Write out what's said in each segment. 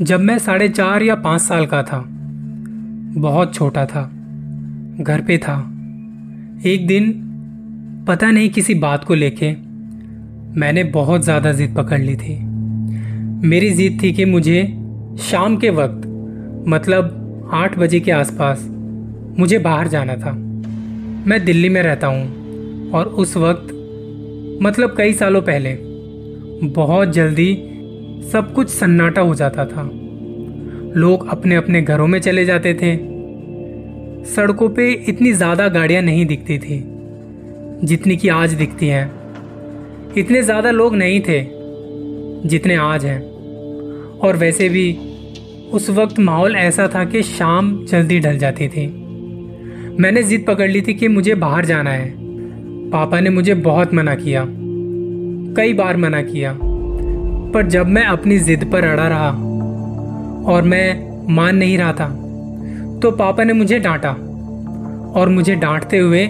जब मैं 4.5 या 5 साल का था, बहुत छोटा था, घर पे था। एक दिन पता नहीं किसी बात को लेके मैंने बहुत ज़्यादा ज़िद पकड़ ली थी। मेरी ज़िद थी कि मुझे शाम के वक्त, मतलब 8 बजे के आसपास, मुझे बाहर जाना था। मैं दिल्ली में रहता हूँ और उस वक्त, मतलब कई सालों पहले, बहुत जल्दी सब कुछ सन्नाटा हो जाता था। लोग अपने अपने घरों में चले जाते थे। सड़कों पे इतनी ज़्यादा गाड़ियाँ नहीं दिखती थी जितनी कि आज दिखती हैं। इतने ज़्यादा लोग नहीं थे जितने आज हैं। और वैसे भी उस वक्त माहौल ऐसा था कि शाम जल्दी ढल जाती थी। मैंने ज़िद पकड़ ली थी कि मुझे बाहर जाना है। पापा ने मुझे बहुत मना किया, कई बार मना किया, पर जब मैं अपनी ज़िद पर अड़ा रहा और मैं मान नहीं रहा था तो पापा ने मुझे डांटा और मुझे डांटते हुए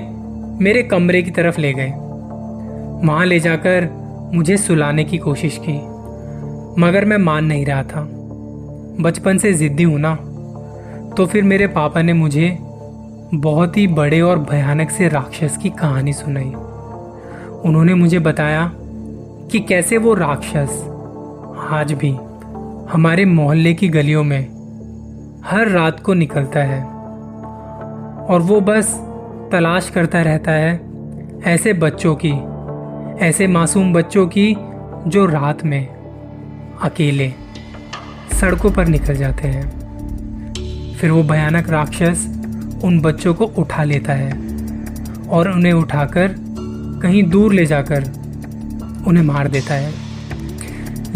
मेरे कमरे की तरफ ले गए। वहाँ ले जाकर मुझे सुलाने की कोशिश की, मगर मैं मान नहीं रहा था। बचपन से ज़िद्दी हूँ ना, तो फिर मेरे पापा ने मुझे बहुत ही बड़े और भयानक से राक्षस की कहानी सुनाई। उन्होंने मुझे बताया कि कैसे वो राक्षस आज भी हमारे मोहल्ले की गलियों में हर रात को निकलता है और वो बस तलाश करता रहता है ऐसे बच्चों की, ऐसे मासूम बच्चों की जो रात में अकेले सड़कों पर निकल जाते हैं। फिर वो भयानक राक्षस उन बच्चों को उठा लेता है और उन्हें उठाकर कहीं दूर ले जाकर उन्हें मार देता है।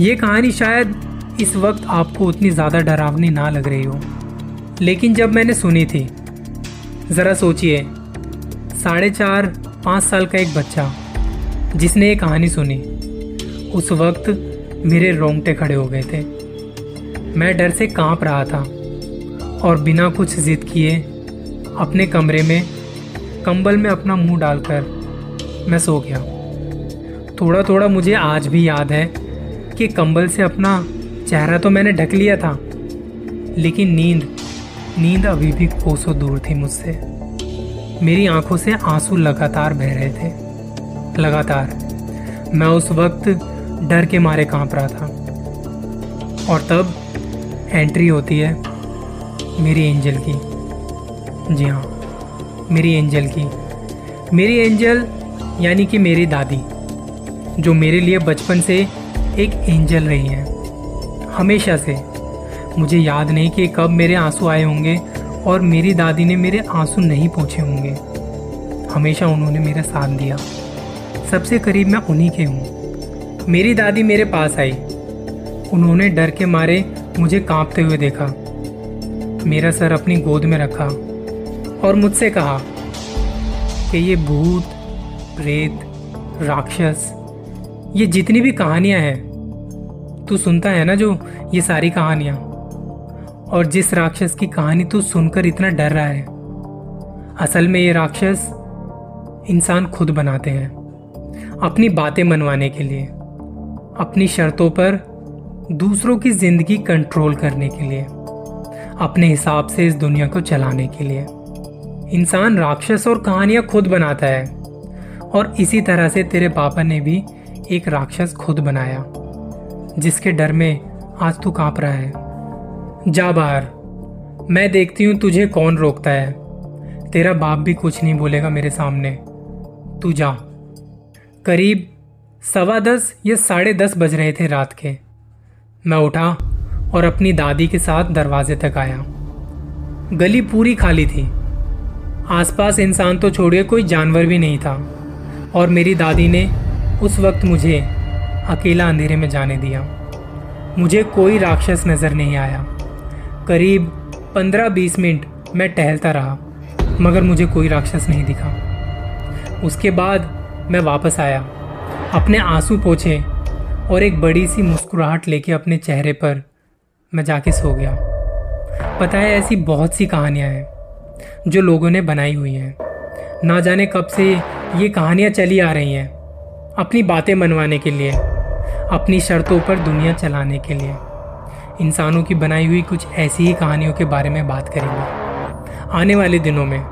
ये कहानी शायद इस वक्त आपको उतनी ज़्यादा डरावनी ना लग रही हो, लेकिन जब मैंने सुनी थी, ज़रा सोचिए, 4.5-5 साल का एक बच्चा जिसने ये कहानी सुनी, उस वक्त मेरे रोंगटे खड़े हो गए थे। मैं डर से काँप रहा था और बिना कुछ ज़िद किए अपने कमरे में कंबल में अपना मुंह डालकर मैं सो गया। थोड़ा थोड़ा मुझे आज भी याद है कि कंबल से अपना चेहरा तो मैंने ढक लिया था, लेकिन नींद अभी भी कोसों दूर थी मुझसे। मेरी आंखों से आंसू लगातार बह रहे थे, लगातार। मैं उस वक्त डर के मारे काँप रहा था। और तब एंट्री होती है मेरी एंजल की। जी हाँ, मेरी एंजल की। मेरी एंजल यानी कि मेरी दादी, जो मेरे लिए बचपन से एक एंजल रही हैं, हमेशा से। मुझे याद नहीं कि कब मेरे आंसू आए होंगे और मेरी दादी ने मेरे आंसू नहीं पोंछे होंगे। हमेशा उन्होंने मेरा साथ दिया, सबसे करीब मैं उन्हीं के हूँ। मेरी दादी मेरे पास आई, उन्होंने डर के मारे मुझे कांपते हुए देखा, मेरा सर अपनी गोद में रखा और मुझसे कहा कि ये भूत, प्रेत, राक्षस, ये जितनी भी कहानियाँ हैं, तू सुनता है ना जो ये सारी कहानियाँ, और जिस राक्षस की कहानी तू सुनकर इतना डर रहा है, असल में ये राक्षस इंसान खुद बनाते हैं अपनी बातें मनवाने के लिए, अपनी शर्तों पर दूसरों की ज़िंदगी कंट्रोल करने के लिए, अपने हिसाब से इस दुनिया को चलाने के लिए। इंसान राक्षस और कहानियाँ खुद बनाता है, और इसी तरह से तेरे पापा ने भी एक राक्षस खुद बनाया, जिसके डर में आज तू काँप रहा है। जा बाहर, मैं देखती हूँ तुझे कौन रोकता है। तेरा बाप भी कुछ नहीं बोलेगा मेरे सामने, तू जा। करीब 10:15 या 10:30 बज रहे थे रात के। मैं उठा और अपनी दादी के साथ दरवाजे तक आया। गली पूरी खाली थी, आसपास इंसान तो छोड़िए कोई जानवर भी नहीं था, और मेरी दादी ने उस वक्त मुझे अकेला अंधेरे में जाने दिया। मुझे कोई राक्षस नज़र नहीं आया। करीब 15-20 मिनट मैं टहलता रहा, मगर मुझे कोई राक्षस नहीं दिखा। उसके बाद मैं वापस आया, अपने आंसू पोंछे और एक बड़ी सी मुस्कुराहट लेके अपने चेहरे पर मैं जाके सो गया। पता है, ऐसी बहुत सी कहानियाँ हैं जो लोगों ने बनाई हुई हैं। ना जाने कब से ये कहानियाँ चली आ रही हैं, अपनी बातें मनवाने के लिए, अपनी शर्तों पर दुनिया चलाने के लिए। इंसानों की बनाई हुई कुछ ऐसी ही कहानियों के बारे में बात करेंगे। आने वाले दिनों में